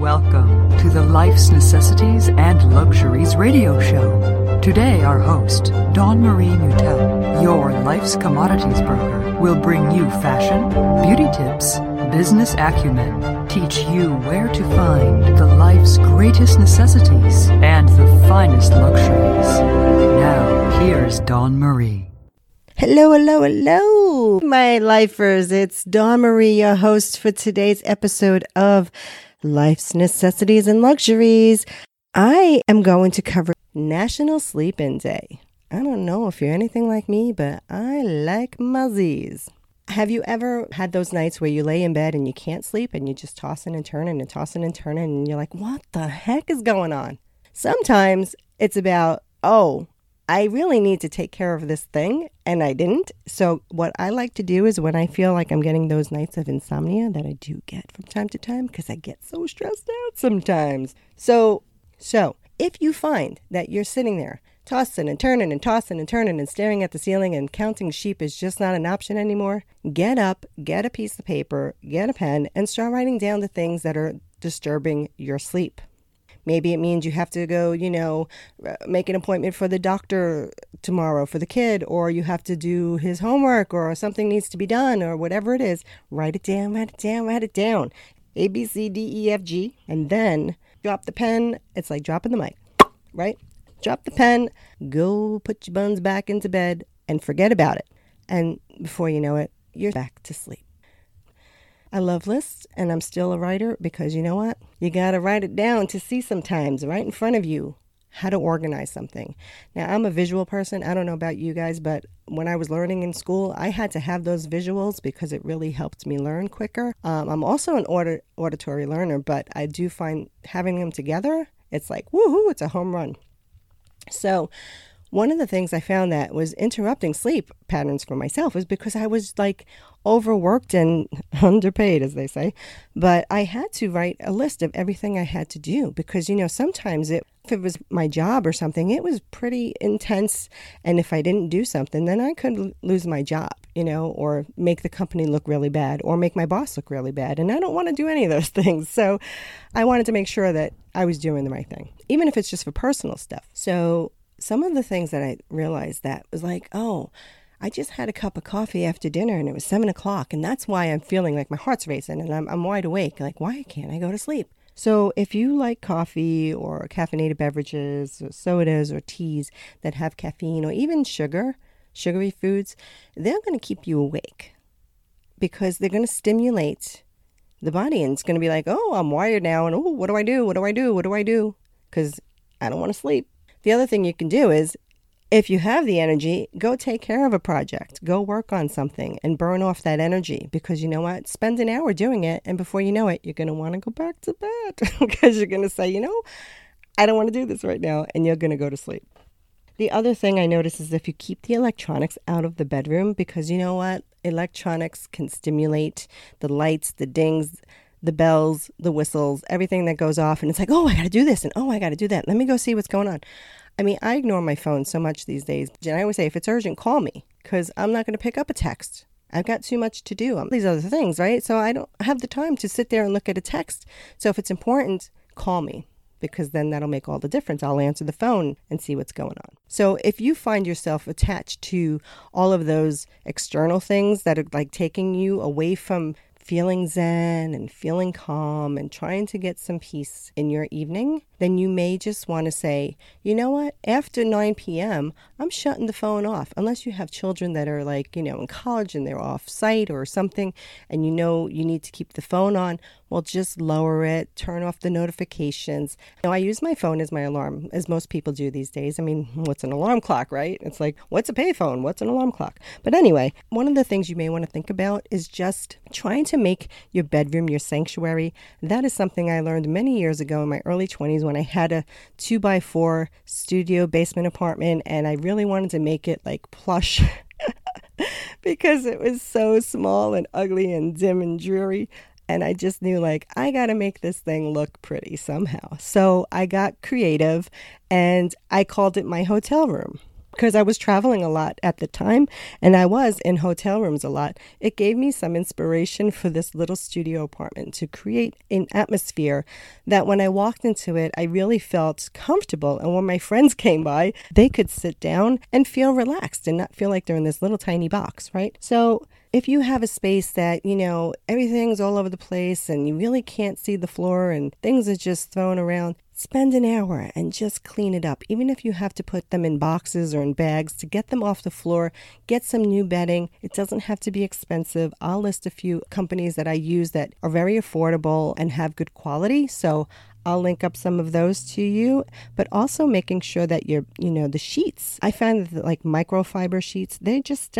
Welcome to the Life's Necessities and Luxuries radio show. Today our host, Dawn Marie Mutel, your Life's Commodities broker, will bring you fashion, beauty tips, business acumen, teach you where to find the life's greatest necessities and the finest luxuries. Now, here's Dawn Marie. Hello, hello, hello, my lifers. It's Dawn Marie, your host for today's episode of Life's Necessities and Luxuries. I am going to cover National Sleep-In Day. I don't know if you're anything like me, but I like muzzies. Have you ever had those nights where you lay in bed and you can't sleep and you just tossing and turning and tossing and turning and you're like, what the heck is going on? Sometimes it's about, oh, I really need to take care of this thing and I didn't. So what I like to do is when I feel like I'm getting those nights of insomnia that I do get from time to time because I get so stressed out sometimes. So if you find that you're sitting there tossing and turning and tossing and turning and staring at the ceiling and counting sheep is just not an option anymore, get up, get a piece of paper, get a pen, and start writing down the things that are disturbing your sleep. Maybe it means you have to go, make an appointment for the doctor tomorrow for the kid, or you have to do his homework, or something needs to be done, or whatever it is. Write it down, write it down, write it down. A, B, C, D, E, F, G, and then drop the pen. It's like dropping the mic, right? Drop the pen, go put your buns back into bed, and forget about it. And before you know it, you're back to sleep. I love lists, and I'm still a writer because you know what? You got to write it down to see sometimes right in front of you how to organize something. Now, I'm a visual person. I don't know about you guys, but when I was learning in school, I had to have those visuals because it really helped me learn quicker. I'm also an auditory learner, but I do find having them together, it's like, woohoo, it's a home run. So one of the things I found that was interrupting sleep patterns for myself is because I was like overworked and underpaid, as they say. But I had to write a list of everything I had to do because, sometimes if it was my job or something, it was pretty intense. And if I didn't do something, then I could lose my job, or make the company look really bad or make my boss look really bad. And I don't want to do any of those things. So I wanted to make sure that I was doing the right thing, even if it's just for personal stuff. So some of the things that I realized that was like, oh, I just had a cup of coffee after dinner and it was 7:00 and that's why I'm feeling like my heart's racing and I'm wide awake. Like, why can't I go to sleep? So if you like coffee or caffeinated beverages or sodas or teas that have caffeine or even sugary foods, they're going to keep you awake because they're going to stimulate the body and it's going to be like, oh, I'm wired now. And oh, what do I do? Because I don't want to sleep. The other thing you can do is, if you have the energy, go take care of a project. Go work on something and burn off that energy because you know what? Spend an hour doing it and before you know it, you're going to want to go back to bed because you're going to say, I don't want to do this right now, and you're going to go to sleep. The other thing I notice is if you keep the electronics out of the bedroom because you know what? Electronics can stimulate the lights, the dings, the bells, the whistles, everything that goes off. And it's like, oh, I got to do this. And oh, I got to do that. Let me go see what's going on. I mean, I ignore my phone so much these days. And I always say, if it's urgent, call me because I'm not going to pick up a text. I've got too much to do on these other things, right? So I don't have the time to sit there and look at a text. So if it's important, call me because then that'll make all the difference. I'll answer the phone and see what's going on. So if you find yourself attached to all of those external things that are like taking you away from feeling zen and feeling calm and trying to get some peace in your evening, then you may just want to say, you know what, after 9 p.m., I'm shutting the phone off. Unless you have children that are like, in college and they're off site or something, and you need to keep the phone on, well, just lower it, turn off the notifications. Now, I use my phone as my alarm, as most people do these days. I mean, what's an alarm clock, right? It's like, what's a payphone? What's an alarm clock? But anyway, one of the things you may want to think about is just trying to make your bedroom your sanctuary. That is something I learned many years ago in my early 20s when I had a 2x4 studio basement apartment, and I really wanted to make it like plush because it was so small and ugly and dim and dreary. And I just knew, like, I got to make this thing look pretty somehow. So I got creative and I called it my hotel room. because I was traveling a lot at the time and I was in hotel rooms a lot, it gave me some inspiration for this little studio apartment to create an atmosphere that when I walked into it, I really felt comfortable. And when my friends came by, they could sit down and feel relaxed and not feel like they're in this little tiny box, right? So if you have a space that, you know, everything's all over the place and you really can't see the floor and things are just thrown around, spend an hour and just clean it up. Even if you have to put them in boxes or in bags to get them off the floor, get some new bedding. It doesn't have to be expensive. I'll list a few companies that I use that are very affordable and have good quality. So I'll link up some of those to you, but also making sure that you're, you know, the sheets. I found that like microfiber sheets, they just,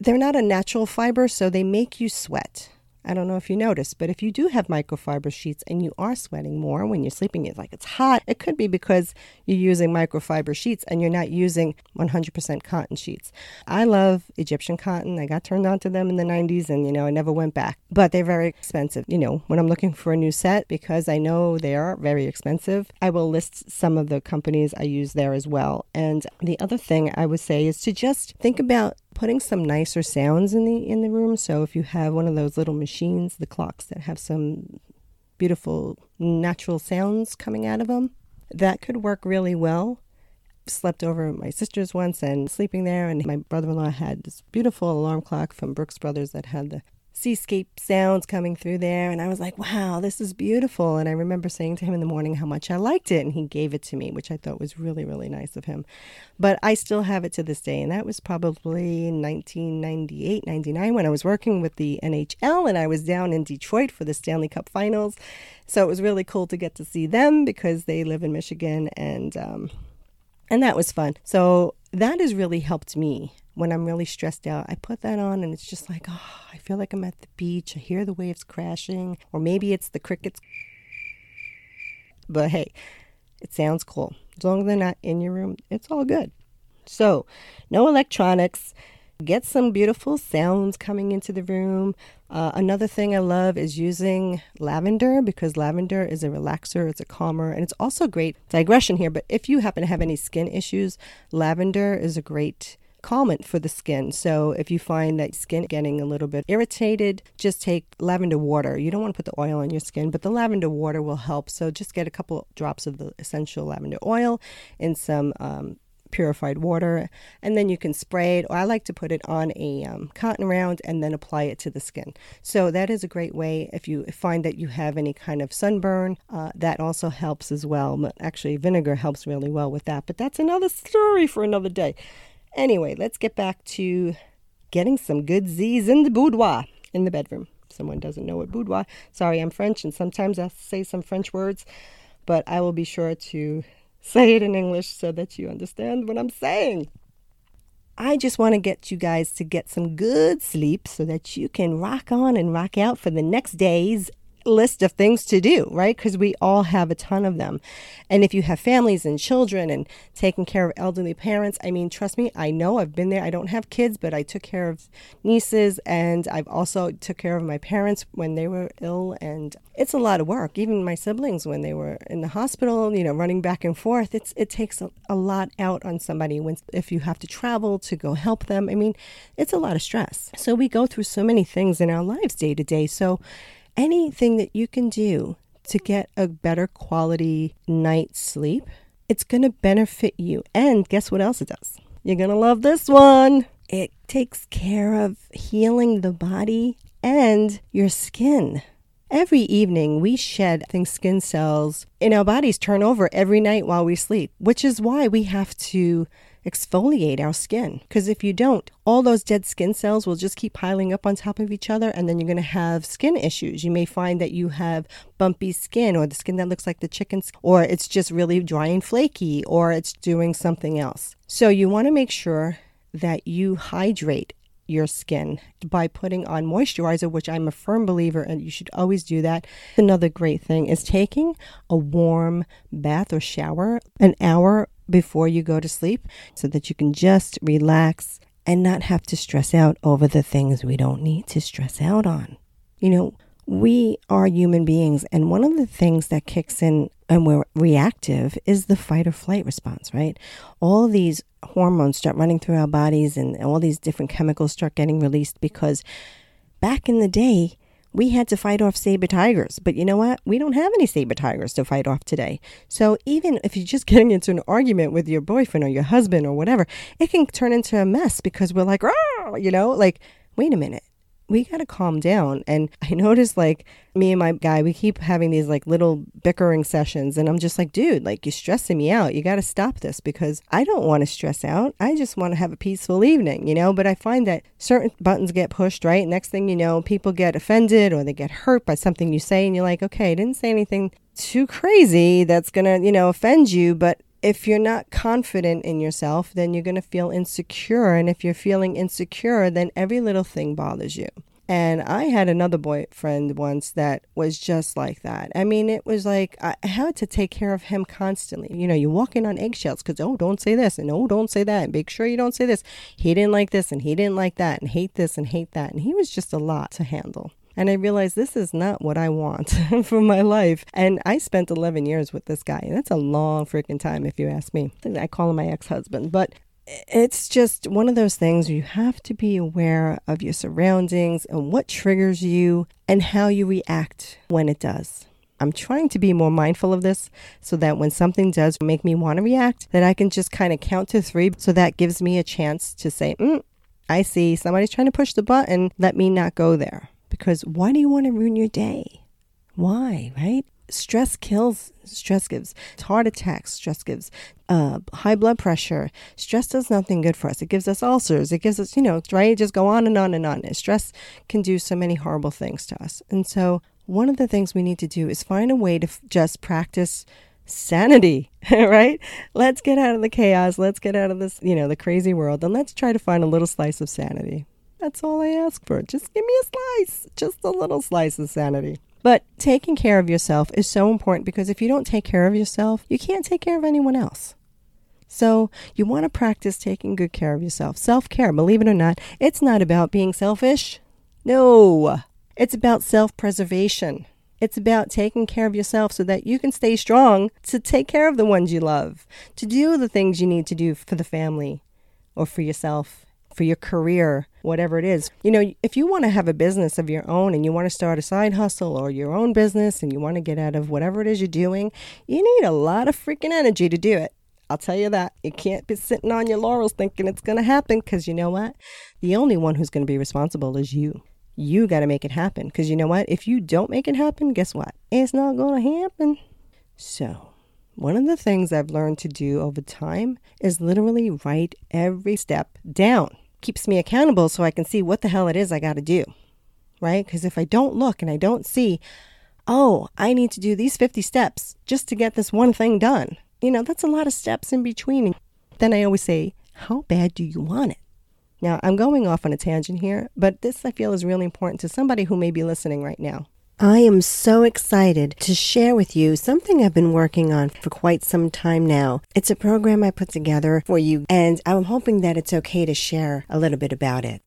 they're not a natural fiber, so they make you sweat. I don't know if you noticed, but if you do have microfiber sheets and you are sweating more when you're sleeping, it's like it's hot. It could be because you're using microfiber sheets and you're not using 100% cotton sheets. I love Egyptian cotton. I got turned on to them in the 90s and, you know, I never went back. But they're very expensive. You know, when I'm looking for a new set, because I know they are very expensive, I will list some of the companies I use there as well. And the other thing I would say is to just think about putting some nicer sounds in the room. So if you have one of those little machines, the clocks that have some beautiful natural sounds coming out of them, that could work really well. Slept over at my sister's once and sleeping there, and my brother-in-law had this beautiful alarm clock from Brooks Brothers that had the seascape sounds coming through there, and I was like, wow, this is beautiful. And I remember saying to him in the morning how much I liked it, and he gave it to me, which I thought was really, really nice of him. But I still have it to this day, and that was probably 1998, 99 when I was working with the NHL, and I was down in Detroit for the Stanley Cup finals. So it was really cool to get to see them because they live in Michigan, and that was fun. So that has really helped me. When I'm really stressed out, I put that on and it's just like, oh, I feel like I'm at the beach. I hear the waves crashing, or maybe it's the crickets. But hey, it sounds cool. As long as they're not in your room, it's all good. So no electronics. Get some beautiful sounds coming into the room. Another thing I love is using lavender, because lavender is a relaxer, it's a calmer, and it's also great. Digression here, but if you happen to have any skin issues, lavender is a great calmant for the skin. So if you find that skin getting a little bit irritated, just take lavender water. You don't want to put the oil on your skin, but the lavender water will help. So just get a couple drops of the essential lavender oil in some purified water, and then you can spray it. Or I like to put it on a cotton round and then apply it to the skin. So that is a great way if you find that you have any kind of sunburn. That also helps as well. Actually, vinegar helps really well with that, but that's another story for another day. Anyway, let's get back to getting some good Z's in the boudoir, in the bedroom. Someone doesn't know what boudoir. Sorry, I'm French, and sometimes I say some French words, but I will be sure to say it in English so that you understand what I'm saying. I just want to get you guys to get some good sleep so that you can rock on and rock out for the next day's list of things to do, right? Because we all have a ton of them. And if you have families and children and taking care of elderly parents, I mean, trust me, I know, I've been there. I don't have kids, but I took care of nieces, and I've also took care of my parents when they were ill, and it's a lot of work. Even my siblings when they were in the hospital, you know, running back and forth, it takes a lot out on somebody when if you have to travel to go help them. I mean, it's a lot of stress. So we go through so many things in our lives day to day. So anything that you can do to get a better quality night's sleep, it's going to benefit you. And guess what else it does? You're going to love this one. It takes care of healing the body and your skin. Every evening, we shed skin cells in our bodies, turn over every night while we sleep, which is why we have to exfoliate our skin, because if you don't, all those dead skin cells will just keep piling up on top of each other, and then you're going to have skin issues. You may find that you have bumpy skin, or the skin that looks like the chicken skin, or it's just really dry and flaky, or it's doing something else. So you want to make sure that you hydrate your skin by putting on moisturizer, which I'm a firm believer and you should always do that. Another great thing is taking a warm bath or shower an hour before you go to sleep so that you can just relax and not have to stress out over the things we don't need to stress out on. You know, we are human beings, and one of the things that kicks in and we're reactive is the fight or flight response, right? All these hormones start running through our bodies and all these different chemicals start getting released because back in the day, we had to fight off saber tigers. But you know what? We don't have any saber tigers to fight off today. So even if you're just getting into an argument with your boyfriend or your husband or whatever, it can turn into a mess because we're like, oh, you know, like, wait a minute. We got to calm down. And I noticed, like, me and my guy, we keep having these like little bickering sessions. And I'm just like, dude, like, you're stressing me out. You got to stop this because I don't want to stress out. I just want to have a peaceful evening, you know? But I find that certain buttons get pushed, right? Next thing you know, people get offended or they get hurt by something you say. And you're like, okay, I didn't say anything too crazy that's going to, you know, offend you. But if you're not confident in yourself, then you're going to feel insecure. And if you're feeling insecure, then every little thing bothers you. And I had another boyfriend once that was just like that. I mean, it was like I had to take care of him constantly. You know, you're walking on eggshells because, oh, don't say this. And oh, don't say that. And make sure you don't say this. He didn't like this and he didn't like that and hate this and hate that. And he was just a lot to handle. And I realized this is not what I want for my life. And I spent 11 years with this guy. And that's a long freaking time, if you ask me. I call him my ex-husband. But it's just one of those things where you have to be aware of your surroundings and what triggers you and how you react when it does. I'm trying to be more mindful of this so that when something does make me want to react, that I can just kind of count to three. So that gives me a chance to say, I see somebody's trying to push the button. Let me not go there. Because why do you want to ruin your day? Why, right? Stress kills, stress gives. Heart attacks, stress gives. High blood pressure. Stress does nothing good for us. It gives us ulcers. It gives us, you know, right? Just go on and on and on. Stress can do so many horrible things to us. And so one of the things we need to do is find a way to just practice sanity, right? Let's get out of the chaos. Let's get out of this, you know, the crazy world. And let's try to find a little slice of sanity. That's all I ask for. Just give me a slice, just a little slice of sanity. But taking care of yourself is so important because if you don't take care of yourself, you can't take care of anyone else. So you want to practice taking good care of yourself. Self-care, believe it or not, it's not about being selfish. No, it's about self-preservation. It's about taking care of yourself so that you can stay strong to take care of the ones you love, to do the things you need to do for the family or for yourself, for your career, whatever it is. You know, if you want to have a business of your own and you want to start a side hustle or your own business and you want to get out of whatever it is you're doing, you need a lot of freaking energy to do it. I'll tell you that. You can't be sitting on your laurels thinking it's going to happen because you know what? The only one who's going to be responsible is you. You got to make it happen because you know what? If you don't make it happen, guess what? It's not going to happen. So one of the things I've learned to do over time is literally write every step down. Keeps me accountable so I can see what the hell it is I got to do, right? Because if I don't look and I don't see, oh, I need to do these 50 steps just to get this one thing done. You know, that's a lot of steps in between. Then I always say, how bad do you want it? Now, I'm going off on a tangent here, but this I feel is really important to somebody who may be listening right now. I am so excited to share with you something I've been working on for quite some time now. It's a program I put together for you, and I'm hoping that it's okay to share a little bit about it.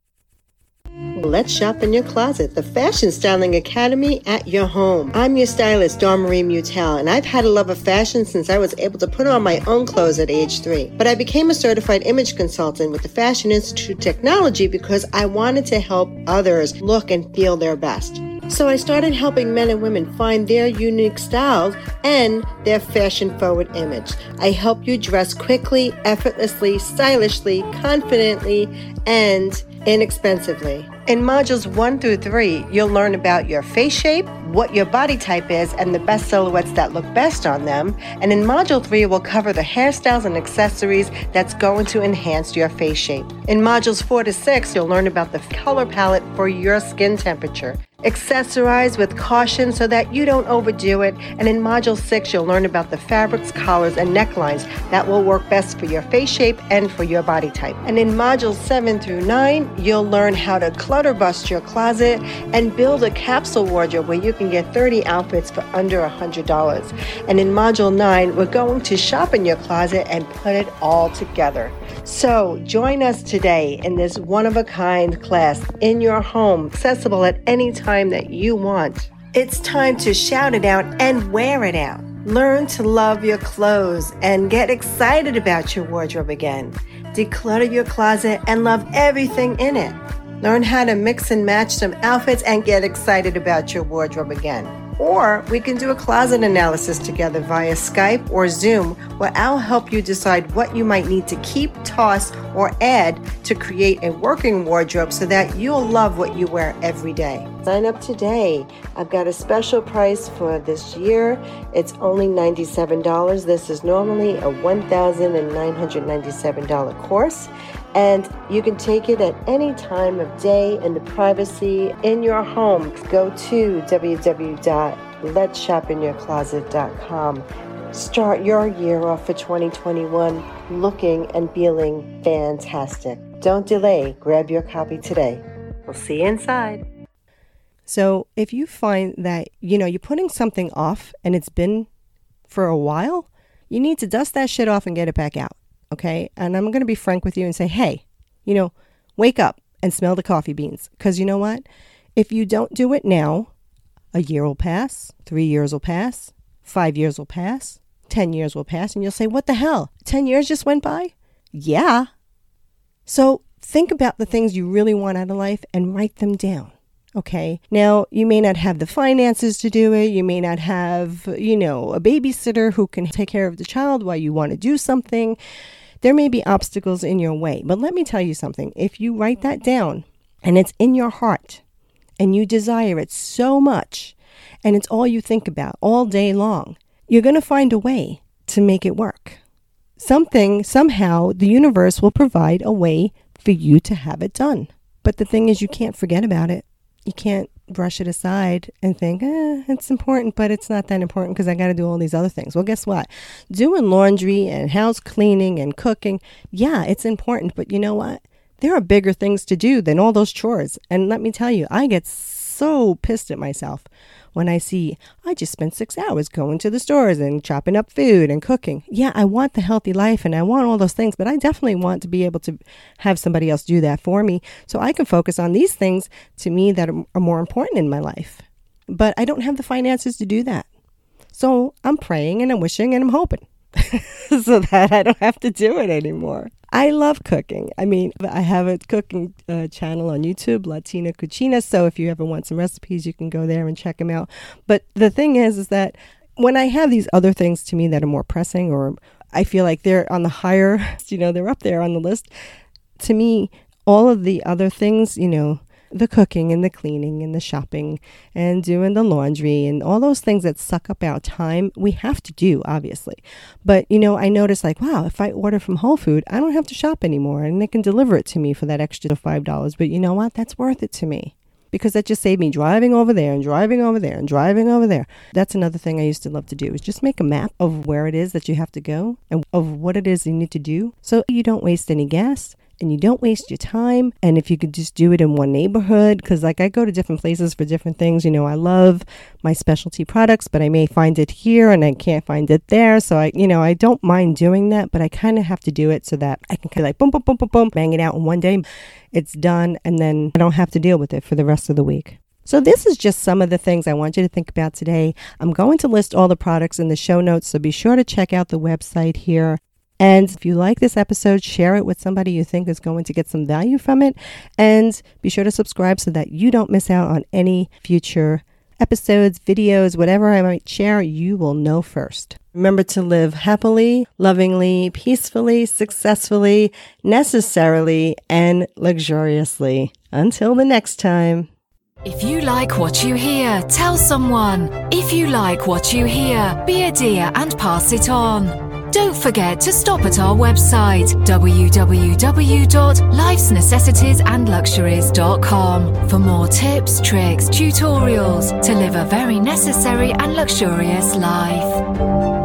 Let's Shop in Your Closet, the Fashion Styling Academy at your home. I'm your stylist, Dawn Marie Mutel, and I've had a love of fashion since I was able to put on my own clothes at age 3. But I became a certified image consultant with the Fashion Institute of Technology because I wanted to help others look and feel their best. So I started helping men and women find their unique styles and their fashion-forward image. I help you dress quickly, effortlessly, stylishly, confidently, and inexpensively. In modules 1 through 3, you'll learn about your face shape, what your body type is, and the best silhouettes that look best on them. And in module 3, we'll cover the hairstyles and accessories that's going to enhance your face shape. In modules 4 to 6, you'll learn about the color palette for your skin temperature. Accessorize with caution so that you don't overdo it. And in module 6, you'll learn about the fabrics, collars, and necklines that will work best for your face shape and for your body type. And in modules 7 through 9, you'll learn how to clutter bust your closet and build a capsule wardrobe where you can get 30 outfits for under $100. And in module 9, we're going to shop in your closet and put it all together. So join us today in this one-of-a-kind class in your home, accessible at any time that you want. It's time to shout it out and wear it out. Learn to love your clothes and get excited about your wardrobe again. Declutter your closet and love everything in it. Learn how to mix and match some outfits and get excited about your wardrobe again. Or we can do a closet analysis together via Skype or Zoom, where I'll help you decide what you might need to keep, toss, or add to create a working wardrobe so that you'll love what you wear every day. Sign up today. I've got a special price for this year. It's only $97. This is normally a $1,997 course. And you can take it at any time of day in the privacy in your home. Go to www.letsshopinyourcloset.com. Start your year off for 2021 looking and feeling fantastic. Don't delay. Grab your copy today. We'll see you inside. So if you find that, you're putting something off and it's been for a while, you need to dust that shit off and get it back out. Okay, and I'm going to be frank with you and say, hey, wake up and smell the coffee beans. Because you know what? If you don't do it now, a year will pass, 3 years will pass, 5 years will pass, 10 years will pass. And you'll say, what the hell? 10 years just went by? Yeah. So think about the things you really want out of life and write them down. Okay, now you may not have the finances to do it. You may not have, a babysitter who can take care of the child while you want to do something. There may be obstacles in your way, but let me tell you something. If you write that down and it's in your heart and you desire it so much and it's all you think about all day long, you're going to find a way to make it work. Somehow, the universe will provide a way for you to have it done. But the thing is, you can't forget about it. You can't brush it aside and think, it's important, but it's not that important because I got to do all these other things. Well, guess what? Doing laundry and house cleaning and cooking, yeah, it's important. But you know what? There are bigger things to do than all those chores. And let me tell you, I get so pissed at myself when I see I just spent 6 hours going to the stores and chopping up food and cooking. Yeah, I want the healthy life and I want all those things, but I definitely want to be able to have somebody else do that for me so I can focus on these things to me that are more important in my life. But I don't have the finances to do that. So I'm praying and I'm wishing and I'm hoping so that I don't have to do it anymore. I love cooking. I have a cooking channel on YouTube, Latina Cucina. So if you ever want some recipes, you can go there and check them out. But the thing is that when I have these other things to me that are more pressing, or I feel like they're on the higher, they're up there on the list. To me, all of the other things, the cooking and the cleaning and the shopping and doing the laundry and all those things that suck up our time, we have to do, obviously. But, I noticed wow, if I order from Whole Foods, I don't have to shop anymore and they can deliver it to me for that extra $5. But you know what? That's worth it to me because that just saved me driving over there and driving over there and driving over there. That's another thing I used to love to do is just make a map of where it is that you have to go and of what it is you need to do so you don't waste any gas. And you don't waste your time. And if you could just do it in one neighborhood, because I go to different places for different things. I love my specialty products, but I may find it here and I can't find it there. So I don't mind doing that, but I kind of have to do it so that I can kind of boom, boom, boom, boom, boom, bang it out in one day. It's done. And then I don't have to deal with it for the rest of the week. So this is just some of the things I want you to think about today. I'm going to list all the products in the show notes. So be sure to check out the website here. And if you like this episode, share it with somebody you think is going to get some value from it. And be sure to subscribe so that you don't miss out on any future episodes, videos, whatever I might share, you will know first. Remember to live happily, lovingly, peacefully, successfully, necessarily, and luxuriously. Until the next time. If you like what you hear, tell someone. If you like what you hear, be a dear and pass it on. Don't forget to stop at our website, www.lifesnecessitiesandluxuries.com, for more tips, tricks, tutorials to live a very necessary and luxurious life.